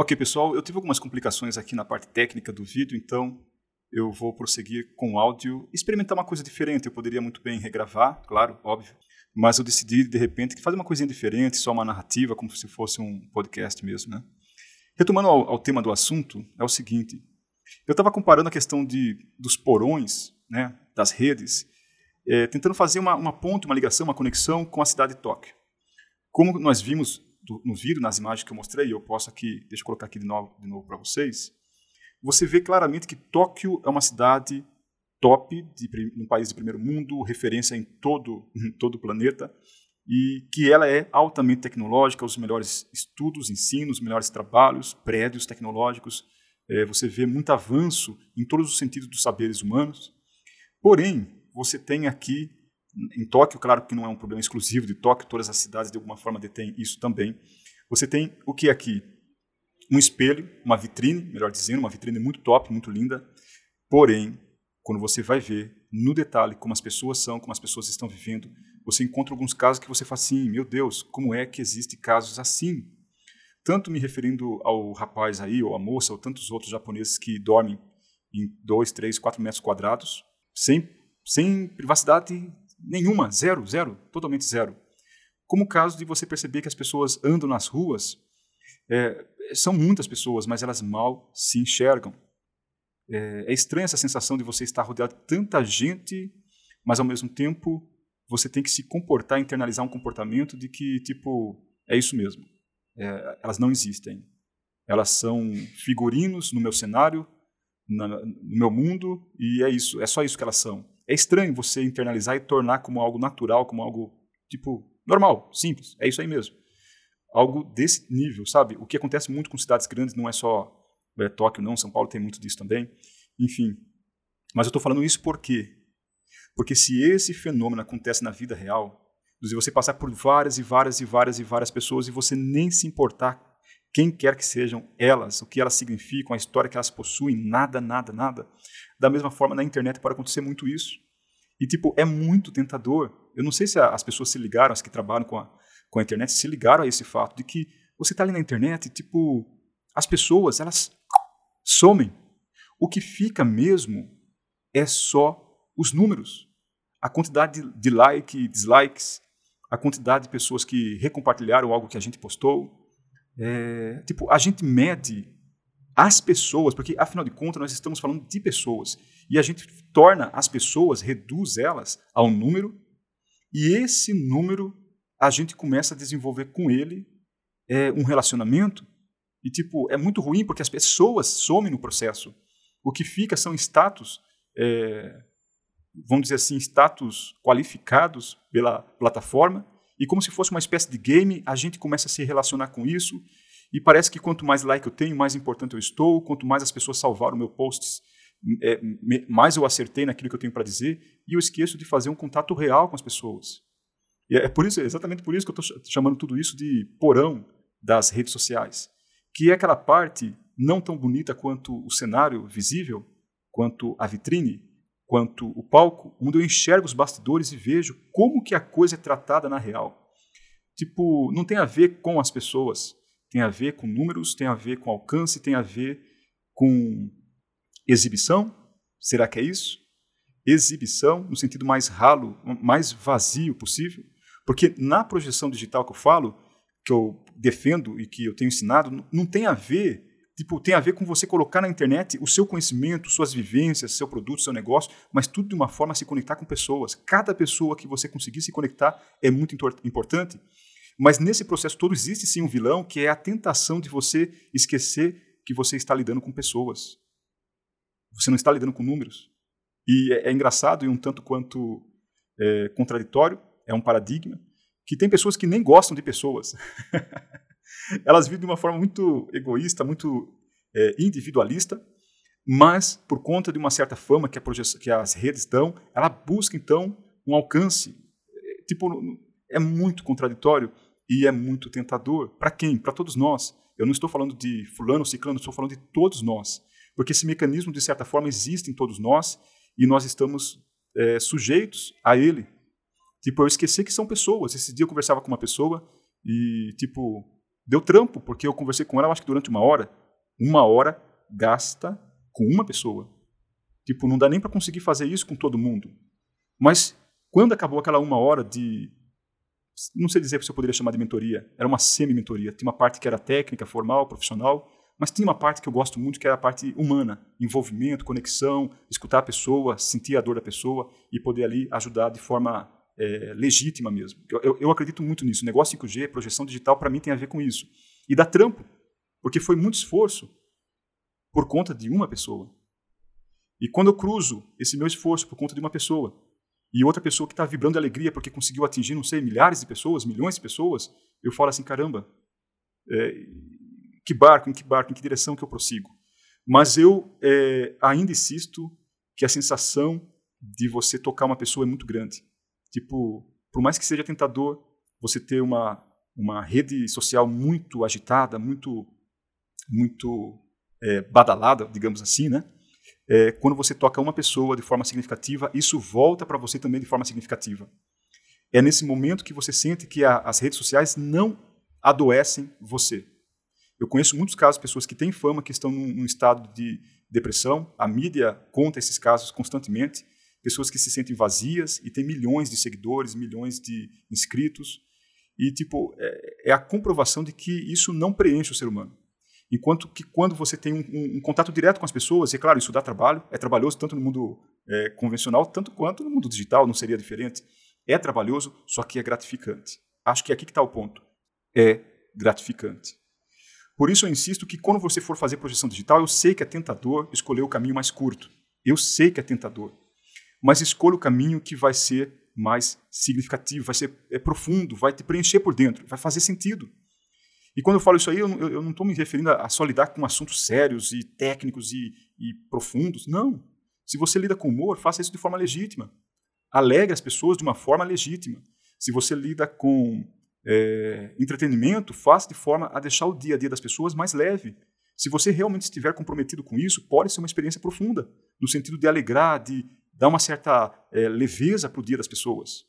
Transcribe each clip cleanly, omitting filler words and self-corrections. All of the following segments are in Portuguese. Ok, pessoal, eu tive algumas complicações aqui na parte técnica do vídeo, então eu vou prosseguir com o áudio, experimentar uma coisa diferente. Eu poderia muito bem regravar, claro, óbvio, mas eu decidi, de repente, que fazer uma coisinha diferente, só uma narrativa, como se fosse um podcast mesmo, né? Retomando ao tema do assunto, é o seguinte: eu estava comparando a questão dos porões, né, das redes, tentando fazer uma ponte, uma ligação, uma conexão com a cidade de Tóquio. Como nós vimos no vídeo, nas imagens que eu mostrei, eu posso aqui, deixa eu colocar aqui de novo para vocês, você vê claramente que Tóquio é uma cidade top, um país de primeiro mundo, referência em todo o planeta, e que ela é altamente tecnológica, os melhores estudos, ensinos, melhores trabalhos, prédios tecnológicos, você vê muito avanço em todos os sentidos dos saberes humanos. Porém, você tem aqui, em Tóquio, claro que não é um problema exclusivo de Tóquio, todas as cidades de alguma forma detêm isso também, você tem o que é aqui? Um espelho, uma vitrine, melhor dizendo, uma vitrine muito top, muito linda, porém, quando você vai ver no detalhe como as pessoas são, como as pessoas estão vivendo, você encontra alguns casos que você fala assim, meu Deus, como é que existem casos assim? Tanto me referindo ao rapaz aí, ou à moça, ou tantos outros japoneses que dormem em 2, 3, 4 metros quadrados, sem privacidade nenhuma, zero, totalmente zero. Como o caso de você perceber que as pessoas andam nas ruas, são muitas pessoas, mas elas mal se enxergam. É estranha essa sensação de você estar rodeado de tanta gente, mas ao mesmo tempo você tem que se comportar, internalizar um comportamento de que, tipo, é isso mesmo. Elas não existem. Elas são figurinos no meu cenário, no meu mundo, e é isso, é só isso que elas são. É estranho você internalizar e tornar como algo natural, como algo, tipo, normal, simples, é isso aí mesmo. Algo desse nível, sabe? O que acontece muito com cidades grandes, não é só Tóquio, não, São Paulo tem muito disso também, enfim. Mas eu estou falando isso por quê? Porque se esse fenômeno acontece na vida real, de você passar por várias pessoas e você nem se importar quem quer que sejam elas, o que elas significam, a história que elas possuem, nada. Da mesma forma, na internet pode acontecer muito isso. E, tipo, é muito tentador. Eu não sei se as pessoas se ligaram, as que trabalham com a internet, se ligaram a esse fato de que você está ali na internet e, tipo, as pessoas, elas somem. O que fica mesmo é só os números. A quantidade de like, dislikes, a quantidade de pessoas que recompartilharam algo que a gente postou. Tipo, a gente mede as pessoas, porque, afinal de contas, nós estamos falando de pessoas. E a gente torna as pessoas, reduz elas a um número, e esse número a gente começa a desenvolver com ele um relacionamento. E, tipo, é muito ruim, porque as pessoas somem no processo. O que fica são status, vamos dizer assim, status qualificados pela plataforma. E como se fosse uma espécie de game, a gente começa a se relacionar com isso e parece que quanto mais like eu tenho, mais importante eu estou, quanto mais as pessoas salvaram meu post, mais eu acertei naquilo que eu tenho para dizer e eu esqueço de fazer um contato real com as pessoas. E é por isso, exatamente por isso que eu estou chamando tudo isso de porão das redes sociais, que é aquela parte não tão bonita quanto o cenário visível, quanto a vitrine, quanto o palco, onde eu enxergo os bastidores e vejo como que a coisa é tratada na real. Tipo, não tem a ver com as pessoas, tem a ver com números, tem a ver com alcance, tem a ver com exibição. Será que é isso? Exibição no sentido mais ralo, mais vazio possível. Porque na projeção digital que eu falo, que eu defendo e que eu tenho ensinado, não tem a ver... Tipo, tem a ver com você colocar na internet o seu conhecimento, suas vivências, seu produto, seu negócio, mas tudo de uma forma se conectar com pessoas. Cada pessoa que você conseguir se conectar é muito importante. Mas nesse processo todo existe sim um vilão, que é a tentação de você esquecer que você está lidando com pessoas. Você não está lidando com números. E é engraçado e um tanto quanto contraditório, é um paradigma, que tem pessoas que nem gostam de pessoas. Elas vivem de uma forma muito egoísta, muito individualista, mas por conta de uma certa fama que as redes dão, ela busca então um alcance. Tipo, é muito contraditório e é muito tentador. Para quem? Para todos nós. Eu não estou falando de fulano, ciclano, estou falando de todos nós. Porque esse mecanismo, de certa forma, existe em todos nós e nós estamos sujeitos a ele. Tipo, eu esqueci que são pessoas. Esse dia eu conversava com uma pessoa e, tipo... Deu trampo, porque eu conversei com ela, acho que durante uma hora gasta com uma pessoa. Tipo, não dá nem para conseguir fazer isso com todo mundo. Mas quando acabou aquela uma hora de... Não sei dizer se eu poderia chamar de mentoria. Era uma semi-mentoria. Tinha uma parte que era técnica, formal, profissional. Mas tinha uma parte que eu gosto muito, que era a parte humana. Envolvimento, conexão, escutar a pessoa, sentir a dor da pessoa e poder ali ajudar de forma legítima mesmo. Eu acredito muito nisso. O negócio 5G, projeção digital, para mim tem a ver com isso. E dá trampo, porque foi muito esforço por conta de uma pessoa. E quando eu cruzo esse meu esforço por conta de uma pessoa e outra pessoa que está vibrando de alegria porque conseguiu atingir, não sei, milhares de pessoas, milhões de pessoas, eu falo assim, caramba, em que direção que eu prossigo? Mas eu ainda insisto que a sensação de você tocar uma pessoa é muito grande. Tipo, por mais que seja tentador, você ter uma rede social muito agitada, muito badalada, digamos assim, né? Quando você toca uma pessoa de forma significativa, isso volta para você também de forma significativa. É nesse momento que você sente que as redes sociais não adoecem você. Eu conheço muitos casos de pessoas que têm fama, que estão num estado de depressão. A mídia conta esses casos constantemente. Pessoas que se sentem vazias e têm milhões de seguidores, milhões de inscritos. E tipo, é a comprovação de que isso não preenche o ser humano. Enquanto que quando você tem um contato direto com as pessoas, e claro, isso dá trabalho, é trabalhoso tanto no mundo convencional, tanto quanto no mundo digital, não seria diferente. É trabalhoso, só que é gratificante. Acho que é aqui que está o ponto. É gratificante. Por isso eu insisto que quando você for fazer projeção digital, eu sei que é tentador escolher o caminho mais curto. Eu sei que é tentador. Mas escolha o caminho que vai ser mais significativo, vai ser profundo, vai te preencher por dentro, vai fazer sentido. E quando eu falo isso aí, eu não estou me referindo a só lidar com assuntos sérios e técnicos e profundos. Não. Se você lida com humor, faça isso de forma legítima. Alegre as pessoas de uma forma legítima. Se você lida com entretenimento, faça de forma a deixar o dia a dia das pessoas mais leve. Se você realmente estiver comprometido com isso, pode ser uma experiência profunda, no sentido de alegrar, de dar uma certa leveza para o dia das pessoas.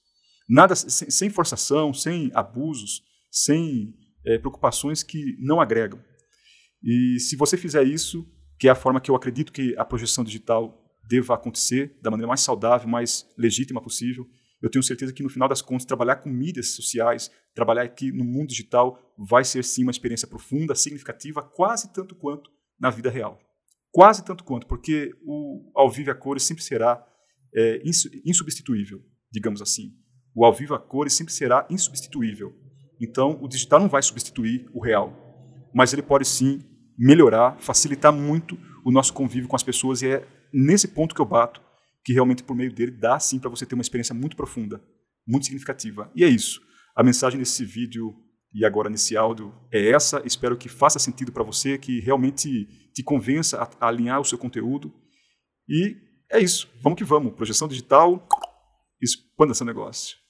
Nada sem forçação, sem abusos, sem... preocupações que não agregam. E se você fizer isso, que é a forma que eu acredito que a projeção digital deva acontecer, da maneira mais saudável, mais legítima possível, eu tenho certeza que no final das contas, trabalhar com mídias sociais, trabalhar aqui no mundo digital, vai ser sim uma experiência profunda, significativa, quase tanto quanto na vida real. Quase tanto quanto, porque o ao vivo a cores sempre será insubstituível, digamos assim. O ao vivo a cores sempre será insubstituível. Então, o digital não vai substituir o real, mas ele pode sim melhorar, facilitar muito o nosso convívio com as pessoas, e é nesse ponto que eu bato, que realmente por meio dele dá sim para você ter uma experiência muito profunda, muito significativa. E é isso. A mensagem nesse vídeo e agora nesse áudio é essa. Espero que faça sentido para você, que realmente te convença a alinhar o seu conteúdo. E é isso. Vamos que vamos. Projeção digital, expanda seu negócio.